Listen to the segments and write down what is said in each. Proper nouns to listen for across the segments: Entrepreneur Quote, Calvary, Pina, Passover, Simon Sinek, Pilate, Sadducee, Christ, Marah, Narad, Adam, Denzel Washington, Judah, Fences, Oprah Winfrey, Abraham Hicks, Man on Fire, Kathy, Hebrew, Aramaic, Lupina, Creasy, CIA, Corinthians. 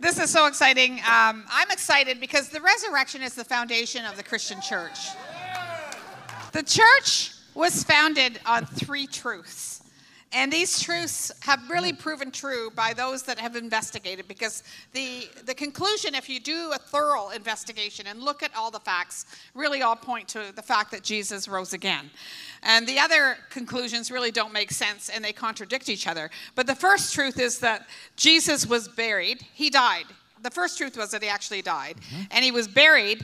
This is so exciting. I'm excited because the resurrection is the foundation of the Christian church. The church was founded on three truths, and these truths have really proven true by those that have investigated, because the conclusion, if you do a thorough investigation and look at all the facts, really all point to the fact that Jesus rose again. And the other conclusions really don't make sense, and they contradict each other. But the first truth is that Jesus was buried. He died. The first truth was that he actually died. And he was buried,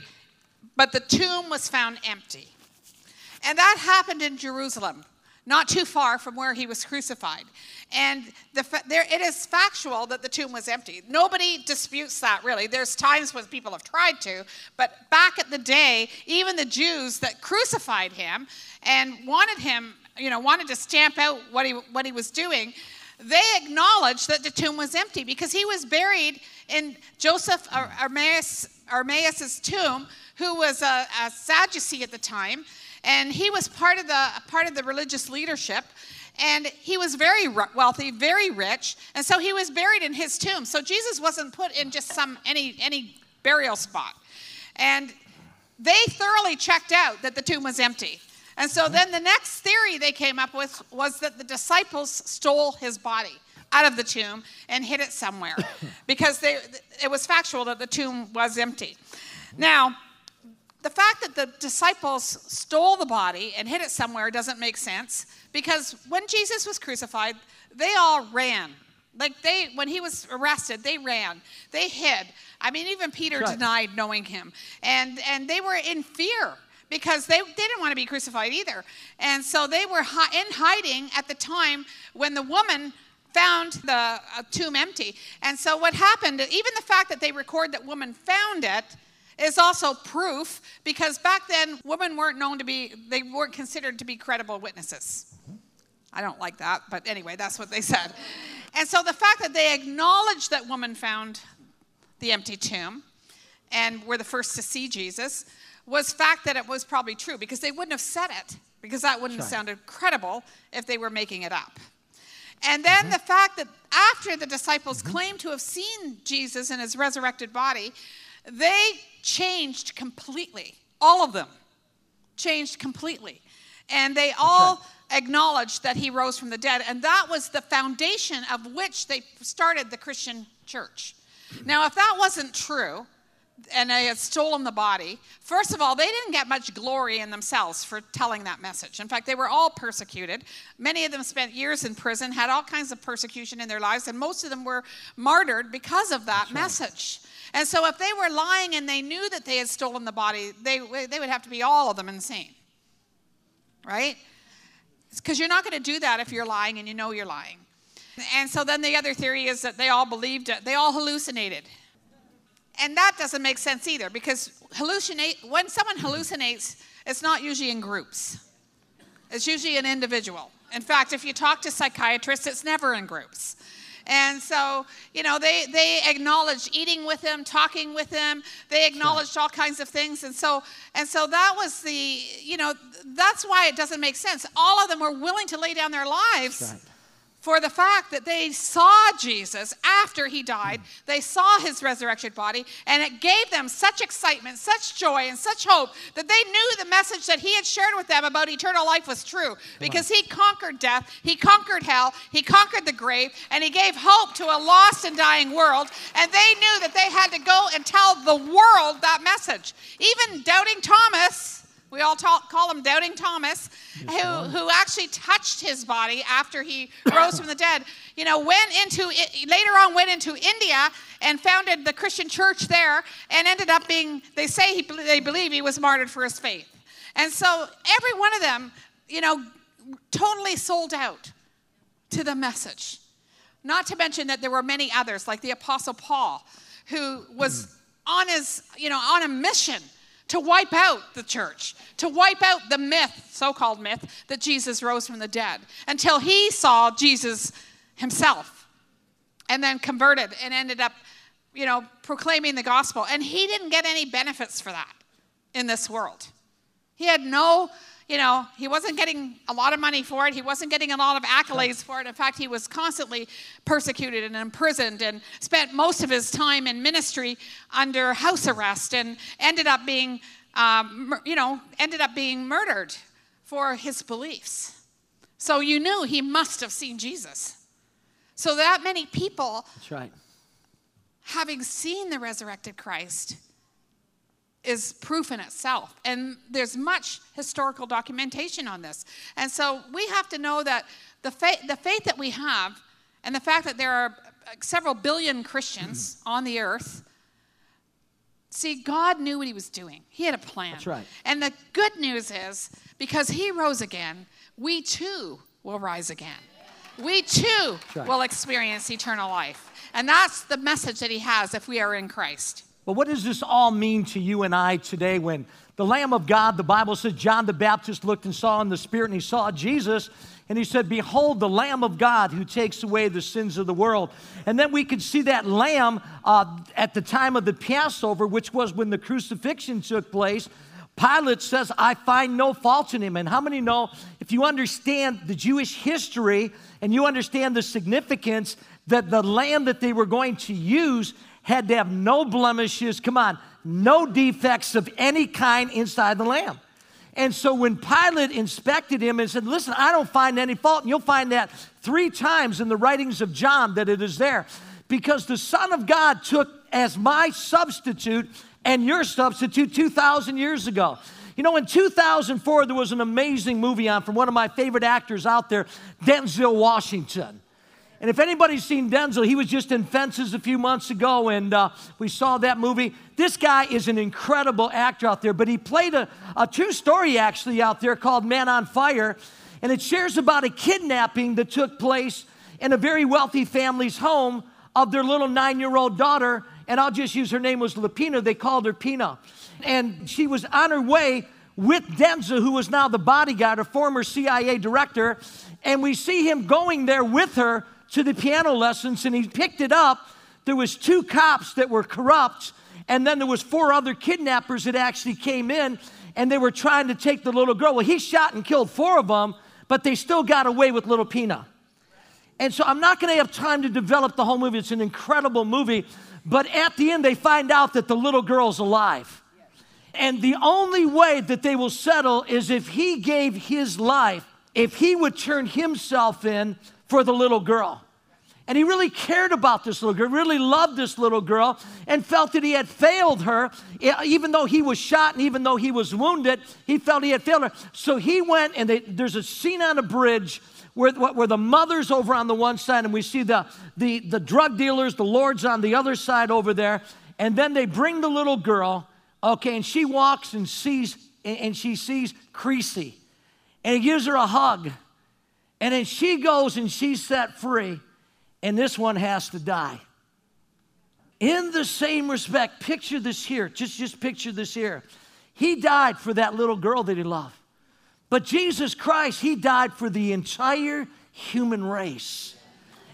but the tomb was found empty. And that happened in Jerusalem, not too far from where he was crucified. And it is factual that the tomb was empty. Nobody disputes that, really. There's times when people have tried to, but back at the day, even the Jews that crucified him and wanted him, wanted to stamp out what he was doing, they acknowledged that the tomb was empty because he was buried in Joseph of Arimathea's tomb, who was a Sadducee at the time. And he was part of the religious leadership, and he was very wealthy, very rich, and so he was buried in his tomb. So Jesus wasn't put in just any burial spot. And they thoroughly checked out that the tomb was empty. And so then the next theory they came up with was that the disciples stole his body out of the tomb and hid it somewhere, because it was factual that the tomb was empty. Now, the fact that the disciples stole the body and hid it somewhere doesn't make sense, because when Jesus was crucified, they all ran. When he was arrested, they ran. They hid. I mean, even Peter denied knowing him. And they were in fear, because they didn't want to be crucified either. And so they were in hiding at the time when the woman found the tomb empty. And so what happened, even the fact that they record that woman found it, is also proof, because back then women they weren't considered to be credible witnesses. I don't like that, but anyway, that's what they said. And so the fact that they acknowledged that women found the empty tomb and were the first to see Jesus was fact that it was probably true, because they wouldn't have said it, because that wouldn't have sounded credible if they were making it up. And then the fact that after the disciples claimed to have seen Jesus in his resurrected body, they changed completely. All of them changed completely. And they all acknowledged that he rose from the dead. And that was the foundation of which they started the Christian church. Now, if that wasn't true, and they had stolen the body, first of all, they didn't get much glory in themselves for telling that message. In fact, they were all persecuted. Many of them spent years in prison, had all kinds of persecution in their lives, and most of them were martyred because of that message. And so if they were lying and they knew that they had stolen the body, they would have to be all of them insane, right? Because you're not going to do that if you're lying and you know you're lying. And so then the other theory is that they all believed it. They all hallucinated. And that doesn't make sense either, because when someone hallucinates, it's not usually in groups. It's usually an individual. In fact, if you talk to psychiatrists, it's never in groups. And so, they acknowledged eating with him, talking with him. They acknowledged all kinds of things. And so that was that's why it doesn't make sense. All of them were willing to lay down their lives for the fact that they saw Jesus after he died. They saw his resurrected body, and it gave them such excitement, such joy, and such hope that they knew the message that he had shared with them about eternal life was true, because he conquered death, he conquered hell, he conquered the grave, and he gave hope to a lost and dying world, and they knew that they had to go and tell the world that message. Even doubting Thomas, we all call him Doubting Thomas, who actually touched his body after he rose from the dead, later on went into India and founded the Christian church there, and ended up being, they believe he was martyred for his faith. And so every one of them, totally sold out to the message. Not to mention that there were many others, like the Apostle Paul, who was on his, on a mission to wipe out the church, to wipe out the myth, so-called myth, that Jesus rose from the dead, until he saw Jesus himself and then converted and ended up, proclaiming the gospel. And he didn't get any benefits for that in this world. He had no, he wasn't getting a lot of money for it. He wasn't getting a lot of accolades for it. In fact, he was constantly persecuted and imprisoned and spent most of his time in ministry under house arrest and ended up being, murdered for his beliefs. So you knew he must have seen Jesus. So that many people, that's right, having seen the resurrected Christ is proof in itself. And there's much historical documentation on this. And so we have to know that the faith that we have, and the fact that there are several billion Christians on the earth, see, God knew what he was doing. He had a plan. That's right. And the good news is, because he rose again, we too will rise again. We too will experience eternal life. And that's the message that he has if we are in Christ. But what does this all mean to you and I today when the Lamb of God, the Bible says, John the Baptist looked and saw in the Spirit, and he saw Jesus, and he said, behold, the Lamb of God who takes away the sins of the world. And then we could see that Lamb at the time of the Passover, which was when the crucifixion took place. Pilate says, I find no fault in him. And how many know, if you understand the Jewish history and you understand the significance, that the lamb that they were going to use had to have no blemishes, come on, no defects of any kind inside the lamb. And so when Pilate inspected him and said, listen, I don't find any fault, and you'll find that 3 times in the writings of John that it is there, because the Son of God took as my substitute and your substitute 2,000 years ago. In 2004, there was an amazing movie on from one of my favorite actors out there, Denzel Washington. And if anybody's seen Denzel, he was just in Fences a few months ago, and we saw that movie. This guy is an incredible actor out there, but he played a true story actually out there called Man on Fire, and it shares about a kidnapping that took place in a very wealthy family's home of their little 9-year-old daughter, and I'll just use her name was Lupina. They called her Pina. And she was on her way with Denzel, who was now the bodyguard, a former CIA director, and we see him going there with her to the piano lessons, and he picked it up. There was 2 cops that were corrupt, and then there was 4 other kidnappers that actually came in, and they were trying to take the little girl. Well, he shot and killed 4 of them, but they still got away with little Pina. And so I'm not going to have time to develop the whole movie. It's an incredible movie, but at the end, they find out that the little girl's alive. And the only way that they will settle is if he gave his life, if he would turn himself in for the little girl. And he really cared about this little girl, really loved this little girl, and felt that he had failed her. Even though he was shot and even though he was wounded, he felt he had failed her. So he went, and there's a scene on a bridge where the mother's over on the one side, and we see the drug dealers, the lords on the other side over there, and then they bring the little girl, okay, and she walks and sees Creasy, and he gives her a hug. And then she goes and she's set free, and this one has to die. In the same respect, picture this here. Just picture this here. He died for that little girl that he loved. But Jesus Christ, he died for the entire human race.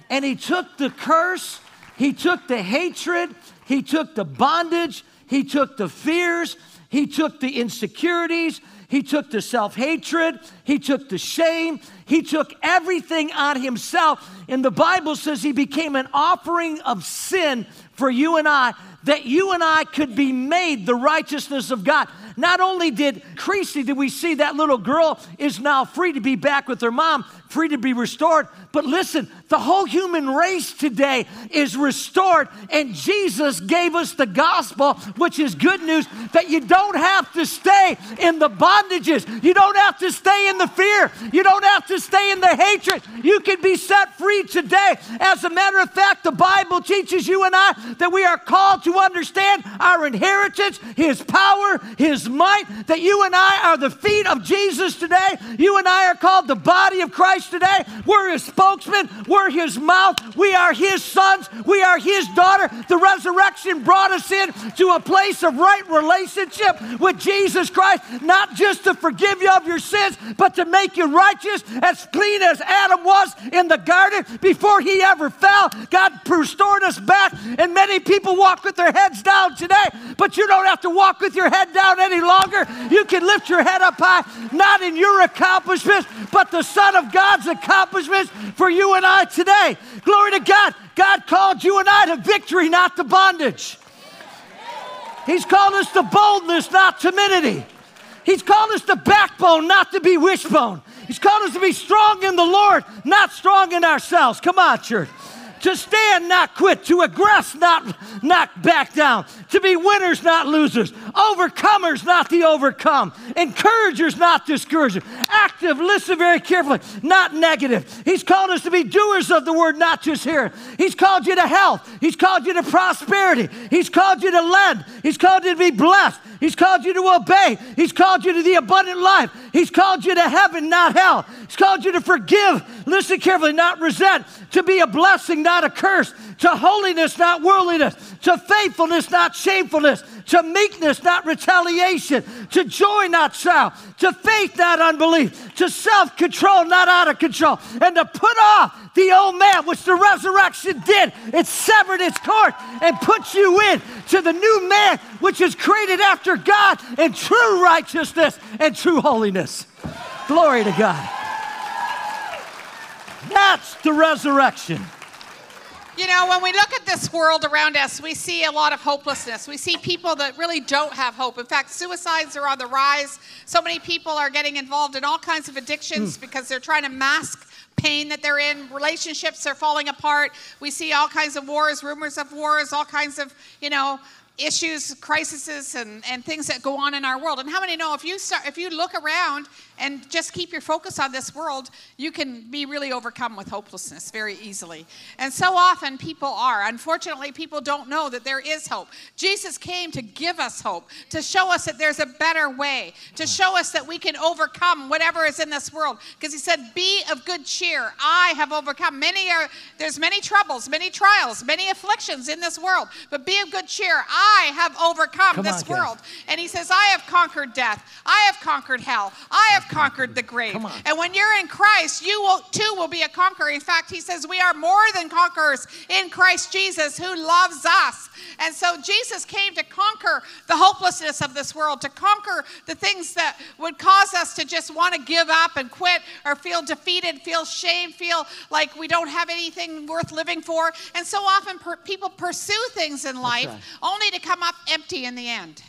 And he took the curse, he took the hatred, he took the bondage, he took the fears, he took the insecurities, he took the self-hatred, he took the shame, he took everything on himself. And the Bible says he became an offering of sin for you and I, that you and I could be made the righteousness of God. Not only did Creasy, did we see that little girl is now free to be back with her mom, free to be restored. But listen, the whole human race today is restored, and Jesus gave us the gospel, which is good news, that you don't have to stay in the body bondages. You don't have to stay in the fear. You don't have to stay in the hatred. You can be set free today. As a matter of fact, the Bible teaches you and I that we are called to understand our inheritance, His power, His might, that you and I are the feet of Jesus today. You and I are called the body of Christ today. We're His spokesman. We're His mouth. We are His sons. We are His daughter. The resurrection brought us in to a place of right relationship with Jesus Christ, not just to forgive you of your sins, but to make you righteous, as clean as Adam was in the garden before he ever fell. God restored us back, and many people walk with their heads down today, but you don't have to walk with your head down any longer. You can lift your head up high, not in your accomplishments, but the Son of God's accomplishments for you and I today. Glory to God. God called you and I to victory, not to bondage. He's called us to boldness, not timidity. He's called us to backbone, not to be wishbone. He's called us to be strong in the Lord, not strong in ourselves. Come on, church. To stand, not quit. To aggress, not back down. To be winners, not losers. Overcomers, not the overcome. Encouragers, not discouragers. Active, listen very carefully, not negative. He's called us to be doers of the word, not just hearers. He's called you to health. He's called you to prosperity. He's called you to lend. He's called you to be blessed. He's called you to obey. He's called you to the abundant life. He's called you to heaven, not hell. He's called you to forgive, listen carefully, not resent. To be a blessing, not a curse. To holiness, not worldliness. To faithfulness, not shamefulness. To meekness, not retaliation. To joy, not sorrow. To faith, not unbelief. To self-control, not out of control. And to put off the old man, which the resurrection did. It severed its cord and put you in to the new man, which is created after God in true righteousness and true holiness. Glory to God. That's the resurrection. You know, when we look at this world around us, we see a lot of hopelessness. We see people that really don't have hope. In fact, suicides are on the rise. So many people are getting involved in all kinds of addictions because they're trying to mask pain that they're in. Relationships are falling apart. We see all kinds of wars, rumors of wars, all kinds of, you know, issues, crises, and things that go on in our world. And how many know if you look around and just keep your focus on this world, you can be really overcome with hopelessness very easily. And so often people are. Unfortunately, people don't know that there is hope. Jesus came to give us hope, to show us that there's a better way, to show us that we can overcome whatever is in this world. Because he said, be of good cheer. I have overcome. There's many troubles, many trials, many afflictions in this world. But be of good cheer. I have overcome this world. And he says, I have conquered death. I have conquered hell. I have conquered the grave. And when you're in Christ, you too will be a conqueror. In fact, he says we are more than conquerors in Christ Jesus who loves us. And so Jesus came to conquer the hopelessness of this world, to conquer the things that would cause us to just want to give up and quit or feel defeated, feel shame, feel like we don't have anything worth living for. And so often people pursue things in life only to come up empty in the end.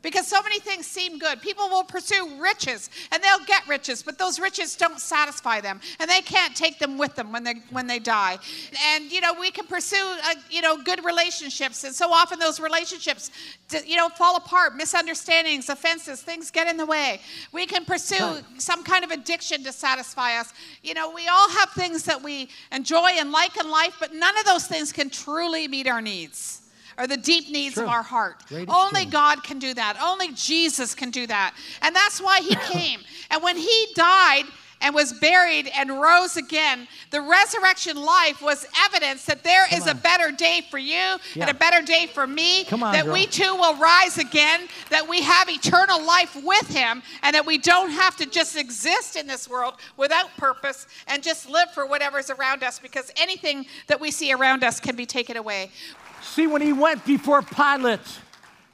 Because so many things seem good. People will pursue riches, and they'll get riches, but those riches don't satisfy them, and they can't take them with them when they die. And, you know, we can pursue, good relationships, and so often those relationships, fall apart, misunderstandings, offenses, things get in the way. We can pursue some kind of addiction to satisfy us. You know, we all have things that we enjoy and like in life, but none of those things can truly meet our needs. Or the deep needs of our heart. Only God can do that. Only Jesus can do that. And that's why he came. And when he died and was buried and rose again, the resurrection life was evidence that there is a better day for you and a better day for me, that we too will rise again, that we have eternal life with him, and that we don't have to just exist in this world without purpose and just live for whatever's around us, because anything that we see around us can be taken away. See, when he went before Pilate,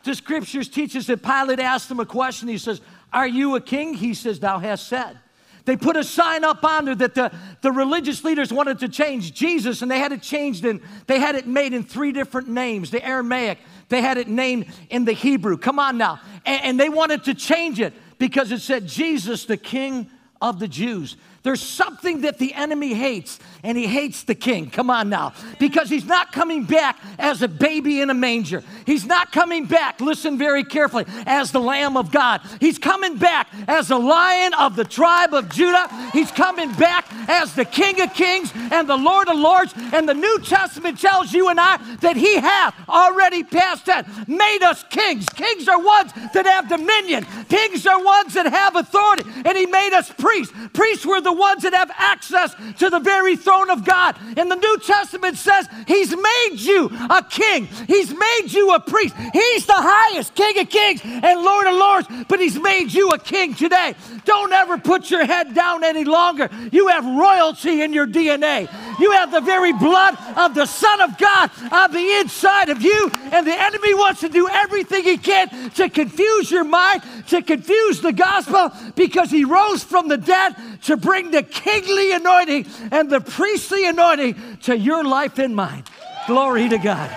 the scriptures teach us that Pilate asked him a question. He says, are you a king? He says, thou hast said. They put a sign up on there that the religious leaders wanted to change Jesus, and they had it changed, and they had it made in three different names, the Aramaic. They had it named in the Hebrew. Come on now. And they wanted to change it because it said, Jesus, the King of the Jews. There's something that the enemy hates, and he hates the king. Come on now. Because he's not coming back as a baby in a manger. He's not coming back, listen very carefully, as the Lamb of God. He's coming back as the Lion of the tribe of Judah. He's coming back as the King of Kings and the Lord of Lords. And the New Testament tells you and I that he hath already past that, made us kings. Kings are ones that have dominion. Kings are ones that have authority. And he made us priests. Priests were the ones that have access to the very throne of God. And the New Testament says he's made you a king. He's made you a priest. He's the highest King of Kings and Lord of Lords, but he's made you a king today. Don't ever put your head down any longer. You have royalty in your DNA. You have the very blood of the Son of God on the inside of you, and the enemy wants to do everything he can to confuse your mind, to confuse the gospel, because he rose from the dead to bring the kingly anointing and the priestly anointing to your life and mine. Glory to God.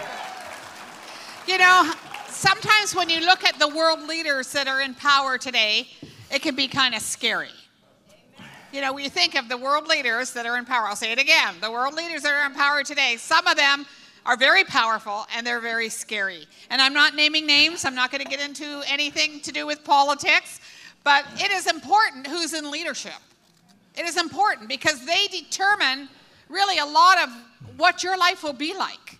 You know, sometimes when you look at the world leaders that are in power today, it can be kind of scary. You know, when you think of the world leaders that are in power, I'll say it again, the world leaders that are in power today, some of them are very powerful and they're very scary. And I'm not naming names. I'm not going to get into anything to do with politics, but it is important who's in leadership. It is important because they determine really a lot of what your life will be like.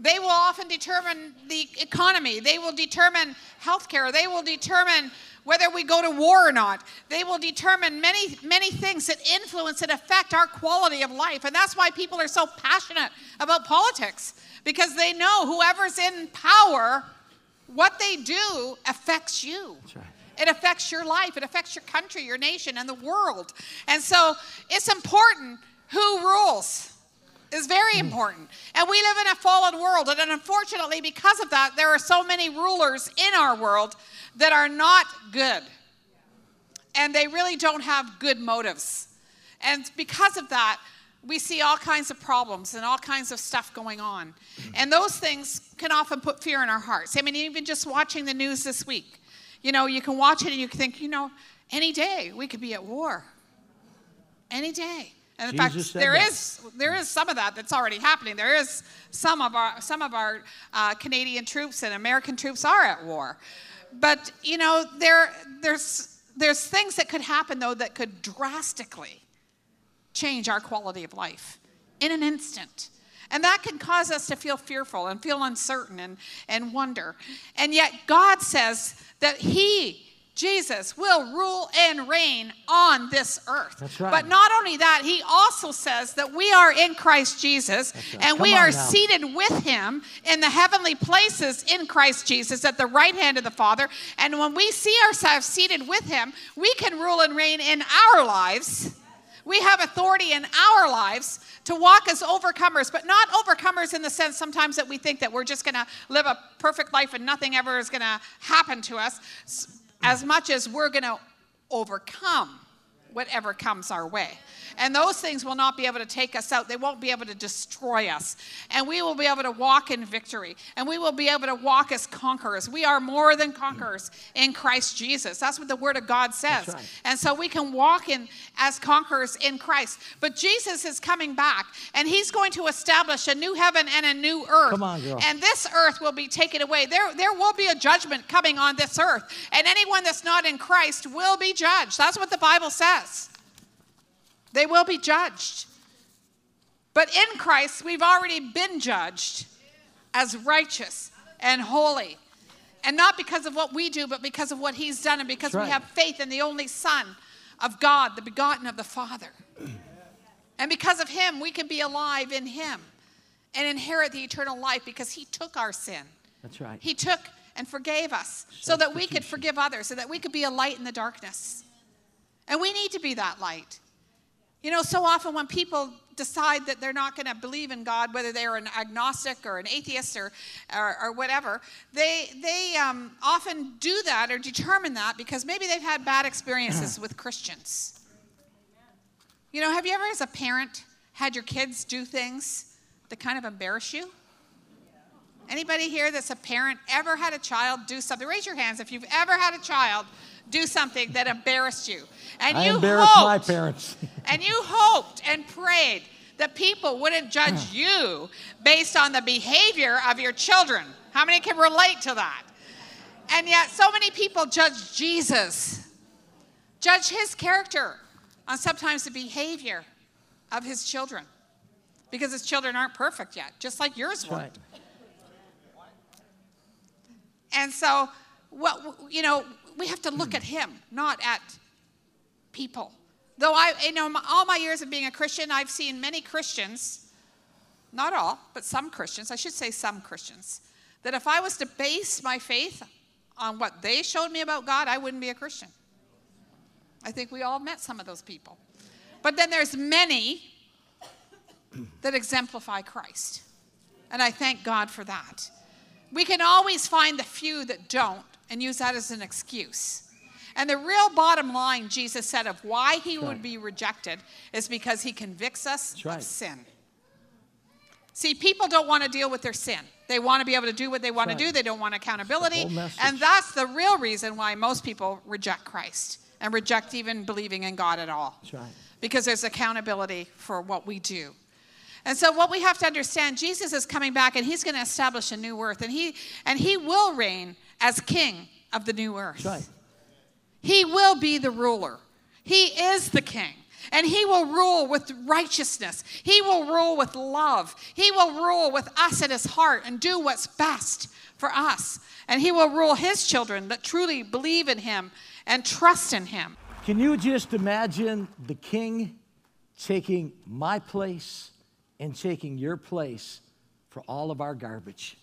They will often determine the economy. They will determine healthcare. They will determine whether we go to war or not. They will determine many, many things that influence and affect our quality of life. And that's why people are so passionate about politics, because they know whoever's in power, what they do affects you. That's right. It affects your life. It affects your country, your nation, and the world. And so it's important who rules. Is very important. And we live in a fallen world. And unfortunately, because of that, there are so many rulers in our world that are not good. And they really don't have good motives. And because of that, we see all kinds of problems and all kinds of stuff going on. And those things can often put fear in our hearts. I mean, even just watching the news this week, you know, you can watch it and you can think, you know, any day we could be at war. Any day. And in fact, there is some of that that's already happening. There is some of our Canadian troops and American troops are at war, but you know there's things that could happen though that could drastically change our quality of life in an instant, and that can cause us to feel fearful and feel uncertain and wonder. And yet God says that He, Jesus, will rule and reign on this earth. That's right. But not only that, he also says that we are in Christ Jesus, right, and we are seated with him in the heavenly places in Christ Jesus at the right hand of the Father. And when we see ourselves seated with him, we can rule and reign in our lives. We have authority in our lives to walk as overcomers, but not overcomers in the sense sometimes that we think that we're just going to live a perfect life and nothing ever is going to happen to us. As much as we're going to overcome whatever comes our way. And those things will not be able to take us out. They won't be able to destroy us. And we will be able to walk in victory. And we will be able to walk as conquerors. We are more than conquerors in Christ Jesus. That's what the Word of God says. Right. And so we can walk in as conquerors in Christ. But Jesus is coming back, and he's going to establish a new heaven and a new earth. Come on, girl. And this earth will be taken away. There will be a judgment coming on this earth. And anyone that's not in Christ will be judged. That's what the Bible says. They will be judged. But in Christ, we've already been judged as righteous and holy. And not because of what we do, but because of what he's done, and because we have faith in the only Son of God, the begotten of the Father. And because of him, we can be alive in him and inherit the eternal life, because he took our sin. That's right. He took and forgave us so that we could forgive others, so that we could be a light in the darkness. And we need to be that light. You know, so often when people decide that they're not going to believe in God, whether they're an agnostic or an atheist or whatever, they often do that or determine that because maybe they've had bad experiences with Christians. You know, have you ever as a parent had your kids do things that kind of embarrass you? Anybody here that's a parent ever had a child do something? Raise your hands if you've ever had a child do something that embarrassed you. And I embarrassed my parents. And you hoped and prayed that people wouldn't judge you based on the behavior of your children. How many can relate to that? And yet so many people judge Jesus, judge his character on sometimes the behavior of his children, because his children aren't perfect yet, just like yours were. Right. And so, you know, we have to look at him, not at people. Though you know, all my years of being a Christian, I've seen many Christians, not all, but some Christians, I should say some Christians, that if I was to base my faith on what they showed me about God, I wouldn't be a Christian. I think we all met some of those people. But then there's many that exemplify Christ. And I thank God for that. We can always find the few that don't and use that as an excuse. And the real bottom line, Jesus said, of why he would be rejected is because he convicts us of sin. See, people don't want to deal with their sin. They want to be able to do what they want to do. They don't want accountability. And that's the real reason why most people reject Christ and reject even believing in God at all. That's right. Because there's accountability for what we do. And so what we have to understand, Jesus is coming back and he's going to establish a new earth. And he will reign as king of the new earth. That's right. He will be the ruler. He is the king. And he will rule with righteousness. He will rule with love. He will rule with us in his heart and do what's best for us. And he will rule his children that truly believe in him and trust in him. Can you just imagine the king taking my place and taking your place for all of our garbage?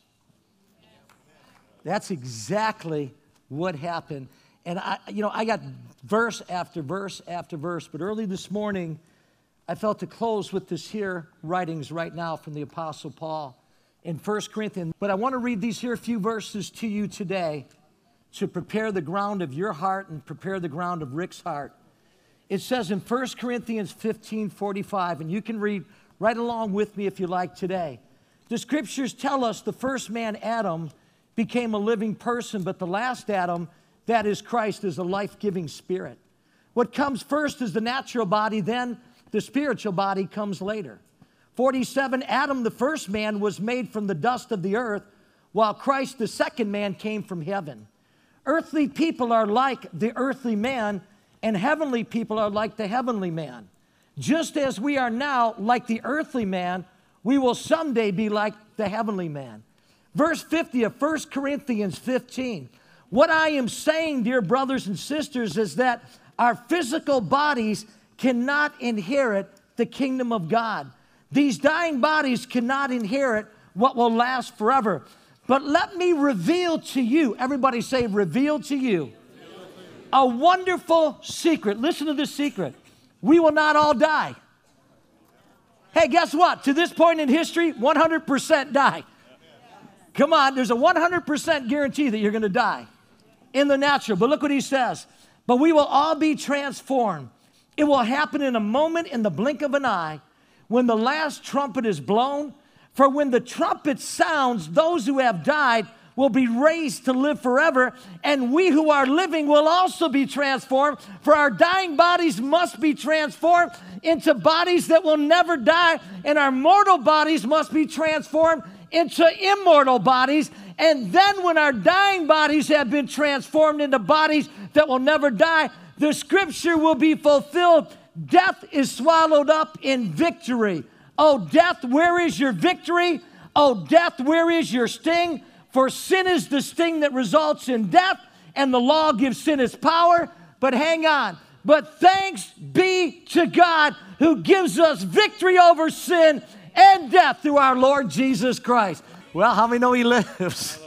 That's exactly what happened. And I got verse after verse after verse, but early this morning, I felt to close with this here writings right now from the Apostle Paul in 1 Corinthians. But I want to read these here few verses to you today to prepare the ground of your heart and prepare the ground of Rick's heart. It says in 1 Corinthians 15:45, and you can read right along with me if you like today. The scriptures tell us the first man, Adam, became a living person, but the last Adam, that is Christ, is a life-giving spirit. What comes first is the natural body, then the spiritual body comes later. 47, Adam, the first man, was made from the dust of the earth, while Christ, the second man, came from heaven. Earthly people are like the earthly man, and heavenly people are like the heavenly man. Just as we are now like the earthly man, we will someday be like the heavenly man. Verse 50 of 1 Corinthians 15. What I am saying, dear brothers and sisters, is that our physical bodies cannot inherit the kingdom of God. These dying bodies cannot inherit what will last forever. But let me reveal to you, everybody say, reveal to you, a wonderful secret. Listen to this secret. We will not all die. Hey, guess what? To this point in history, 100% die. Come on, there's a 100% guarantee that you're going to die in the natural. But look what he says. But we will all be transformed. It will happen in a moment, in the blink of an eye, when the last trumpet is blown. For when the trumpet sounds, those who have died will be raised to live forever, and we who are living will also be transformed, for our dying bodies must be transformed into bodies that will never die, and our mortal bodies must be transformed into immortal bodies. And then when our dying bodies have been transformed into bodies that will never die, the scripture will be fulfilled. Death is swallowed up in victory. Oh, death, where is your victory? Oh, death, where is your sting? For sin is the sting that results in death, and the law gives sin its power. But hang on. But thanks be to God who gives us victory over sin and death through our Lord Jesus Christ. Well, how many know he lives?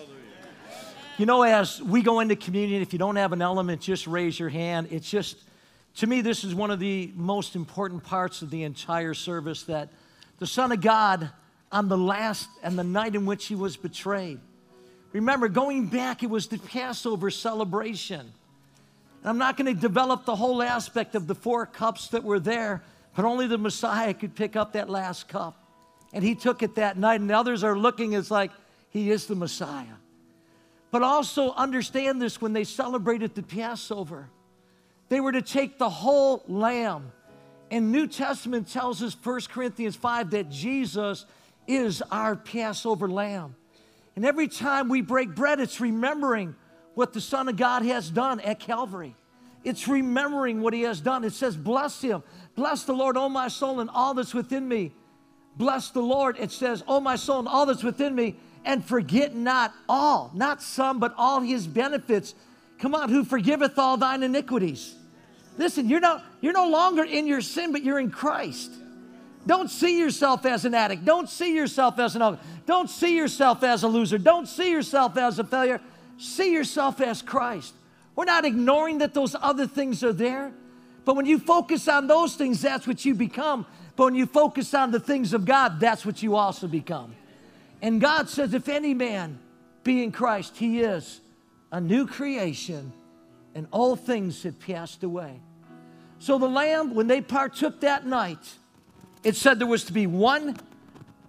You know, as we go into communion, if you don't have an element, just raise your hand. It's just, to me, this is one of the most important parts of the entire service, that the Son of God, on the last and the night in which he was betrayed. Remember, going back, it was the Passover celebration. And I'm not going to develop the whole aspect of the four cups that were there, but only the Messiah could pick up that last cup. And he took it that night, and others are looking as like, he is the Messiah. But also understand this, when they celebrated the Passover, they were to take the whole lamb. And New Testament tells us, 1 Corinthians 5, that Jesus is our Passover lamb. And every time we break bread, it's remembering what the Son of God has done at Calvary. It's remembering what he has done. It says, bless him. Bless the Lord, O my soul, and all that's within me. Bless the Lord, it says, O my soul, and all that's within me. And forget not all, not some, but all his benefits. Come on, who forgiveth all thine iniquities. Listen, you're no longer in your sin, but you're in Christ. Don't see yourself as an addict. Don't see yourself as an addict. Don't see yourself as a loser. Don't see yourself as a failure. See yourself as Christ. We're not ignoring that those other things are there. But when you focus on those things, that's what you become. But when you focus on the things of God, that's what you also become. And God says, if any man be in Christ, he is a new creation, and all things had passed away. So the lamb, when they partook that night, it said there was to be one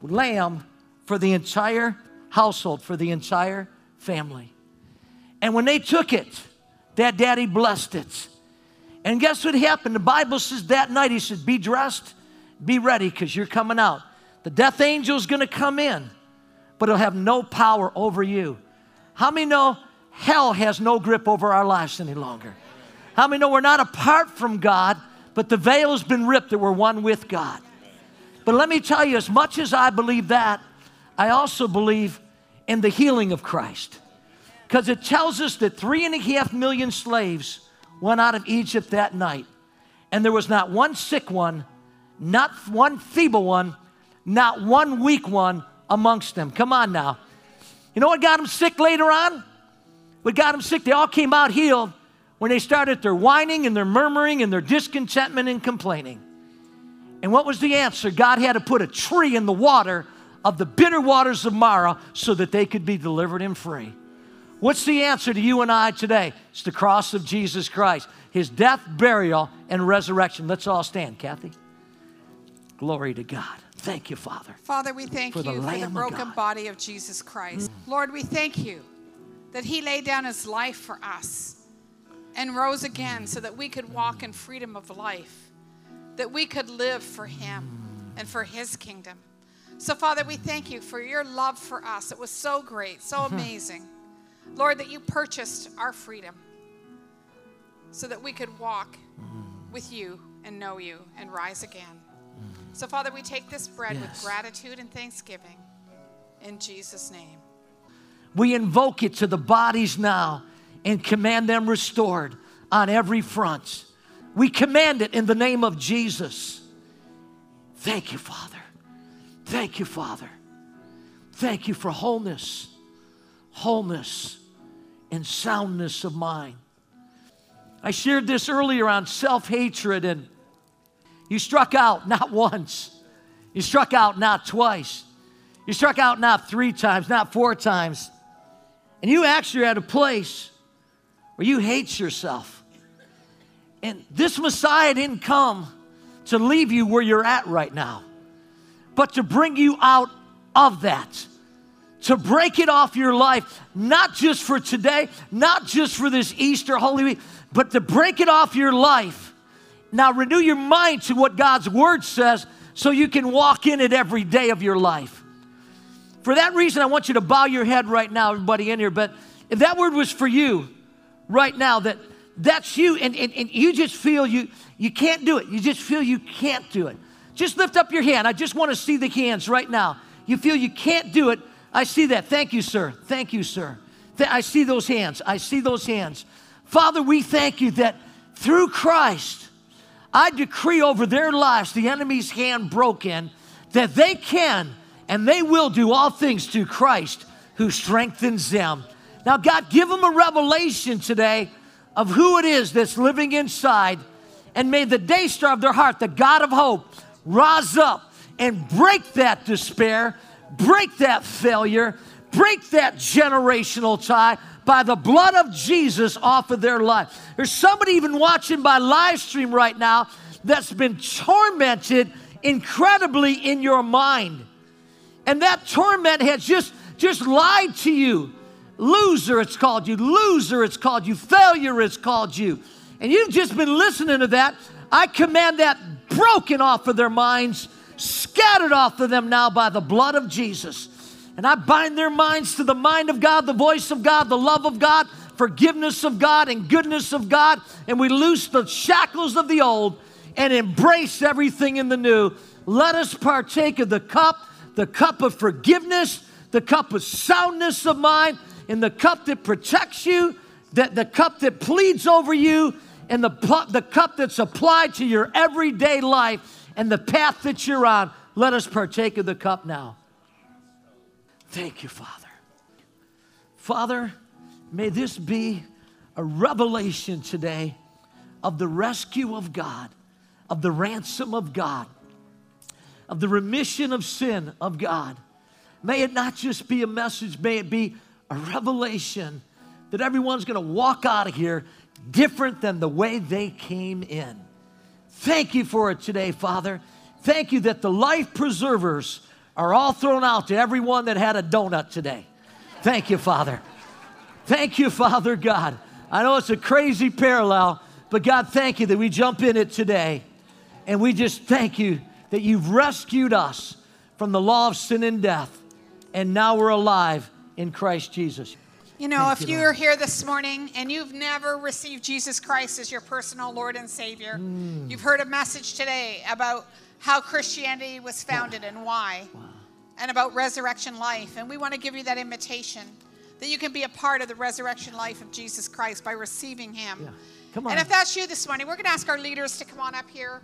lamb for the entire household, for the entire family. And when they took it, that daddy blessed it. And guess what happened? The Bible says that night, he said, be dressed, be ready, because you're coming out. The death angel's going to come in, but it'll have no power over you. How many know hell has no grip over our lives any longer? How many know we're not apart from God, but the veil has been ripped that we're one with God? But let me tell you, as much as I believe that, I also believe in the healing of Christ. Because it tells us that 3.5 million slaves went out of Egypt that night. And there was not one sick one, not one feeble one, not one weak one amongst them. Come on now. You know what got them sick later on? What got them sick? They all came out healed when they started their whining and their murmuring and their discontentment and complaining. And what was the answer? God had to put a tree in the water of the bitter waters of Marah so that they could be delivered and free. What's the answer to you and I today? It's the cross of Jesus Christ, his death, burial, and resurrection. Let's all stand, Kathy. Glory to God. Thank you, Father. Father, we thank you for the broken body of Jesus Christ. Lord, we thank you that he laid down his life for us and rose again so that we could walk in freedom of life, that we could live for him and for his kingdom. So, Father, we thank you for your love for us. It was so great, so amazing. Lord, that you purchased our freedom so that we could walk with you and know you and rise again. So, Father, we take this bread with gratitude and thanksgiving in Jesus' name. We invoke it to the bodies now and command them restored on every front. We command it in the name of Jesus. Thank you, Father. Thank you, Father. Thank you for wholeness, wholeness, and soundness of mind. I shared this earlier on self-hatred, and you struck out not once. You struck out not twice. You struck out not 3 times, not 4 times. And you actually are at a place where you hate yourself. And this Messiah didn't come to leave you where you're at right now, but to bring you out of that, to break it off your life, not just for today, not just for this Easter, Holy Week, but to break it off your life. Now renew your mind to what God's Word says so you can walk in it every day of your life. For that reason, I want you to bow your head right now, everybody in here. But if that word was for you right now, that's you, and you just feel you can't do it. You just feel you can't do it. Just lift up your hand. I just want to see the hands right now. You feel you can't do it. I see that. Thank you, sir. Thank you, sir. I see those hands. I see those hands. Father, we thank you that through Christ, I decree over their lives, the enemy's hand broken, that they can and they will do all things through Christ who strengthens them. Now, God, give them a revelation today of who it is that's living inside, and may the day star of their heart, the God of hope, rise up and break that despair, break that failure, break that generational tie by the blood of Jesus off of their life. There's somebody even watching by live stream right now that's been tormented incredibly in your mind. And that torment has just lied to you. Loser, it's called you. Loser, it's called you. Failure, it's called you. And you've just been listening to that. I command that broken off of their minds, scattered off of them now by the blood of Jesus. And I bind their minds to the mind of God, the voice of God, the love of God, forgiveness of God, and goodness of God. And we loose the shackles of the old and embrace everything in the new. Let us partake of the cup of forgiveness, the cup of soundness of mind, and the cup that protects you, the cup that pleads over you, and the cup that's applied to your everyday life and the path that you're on. Let us partake of the cup now. Thank you, Father. Father, may this be a revelation today of the rescue of God, of the ransom of God, of the remission of sin of God. May it not just be a message, may it be a revelation that everyone's going to walk out of here different than the way they came in. Thank you for it today, Father. Thank you that the life preservers are all thrown out to everyone that had a donut today. Thank you, Father. Thank you, Father God. I know it's a crazy parallel, but God, thank you that we jump in it today. And we just thank you that you've rescued us from the law of sin and death. And now we're alive in Christ Jesus. You know, if you're here this morning and you've never received Jesus Christ as your personal Lord and Savior, you've heard a message today about how Christianity was founded and why, and about resurrection life. And we want to give you that invitation that you can be a part of the resurrection life of Jesus Christ by receiving him. Yeah. Come on. And if that's you this morning, we're going to ask our leaders to come on up here.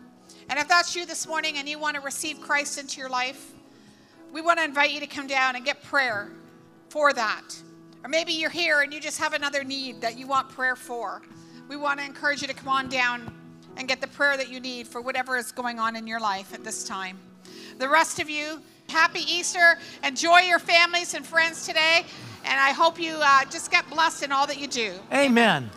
And if that's you this morning and you want to receive Christ into your life, we want to invite you to come down and get prayer for that. Or maybe you're here and you just have another need that you want prayer for. We want to encourage you to come on down and get the prayer that you need for whatever is going on in your life at this time. The rest of you, happy Easter. Enjoy your families and friends today. And I hope you just get blessed in all that you do. Amen.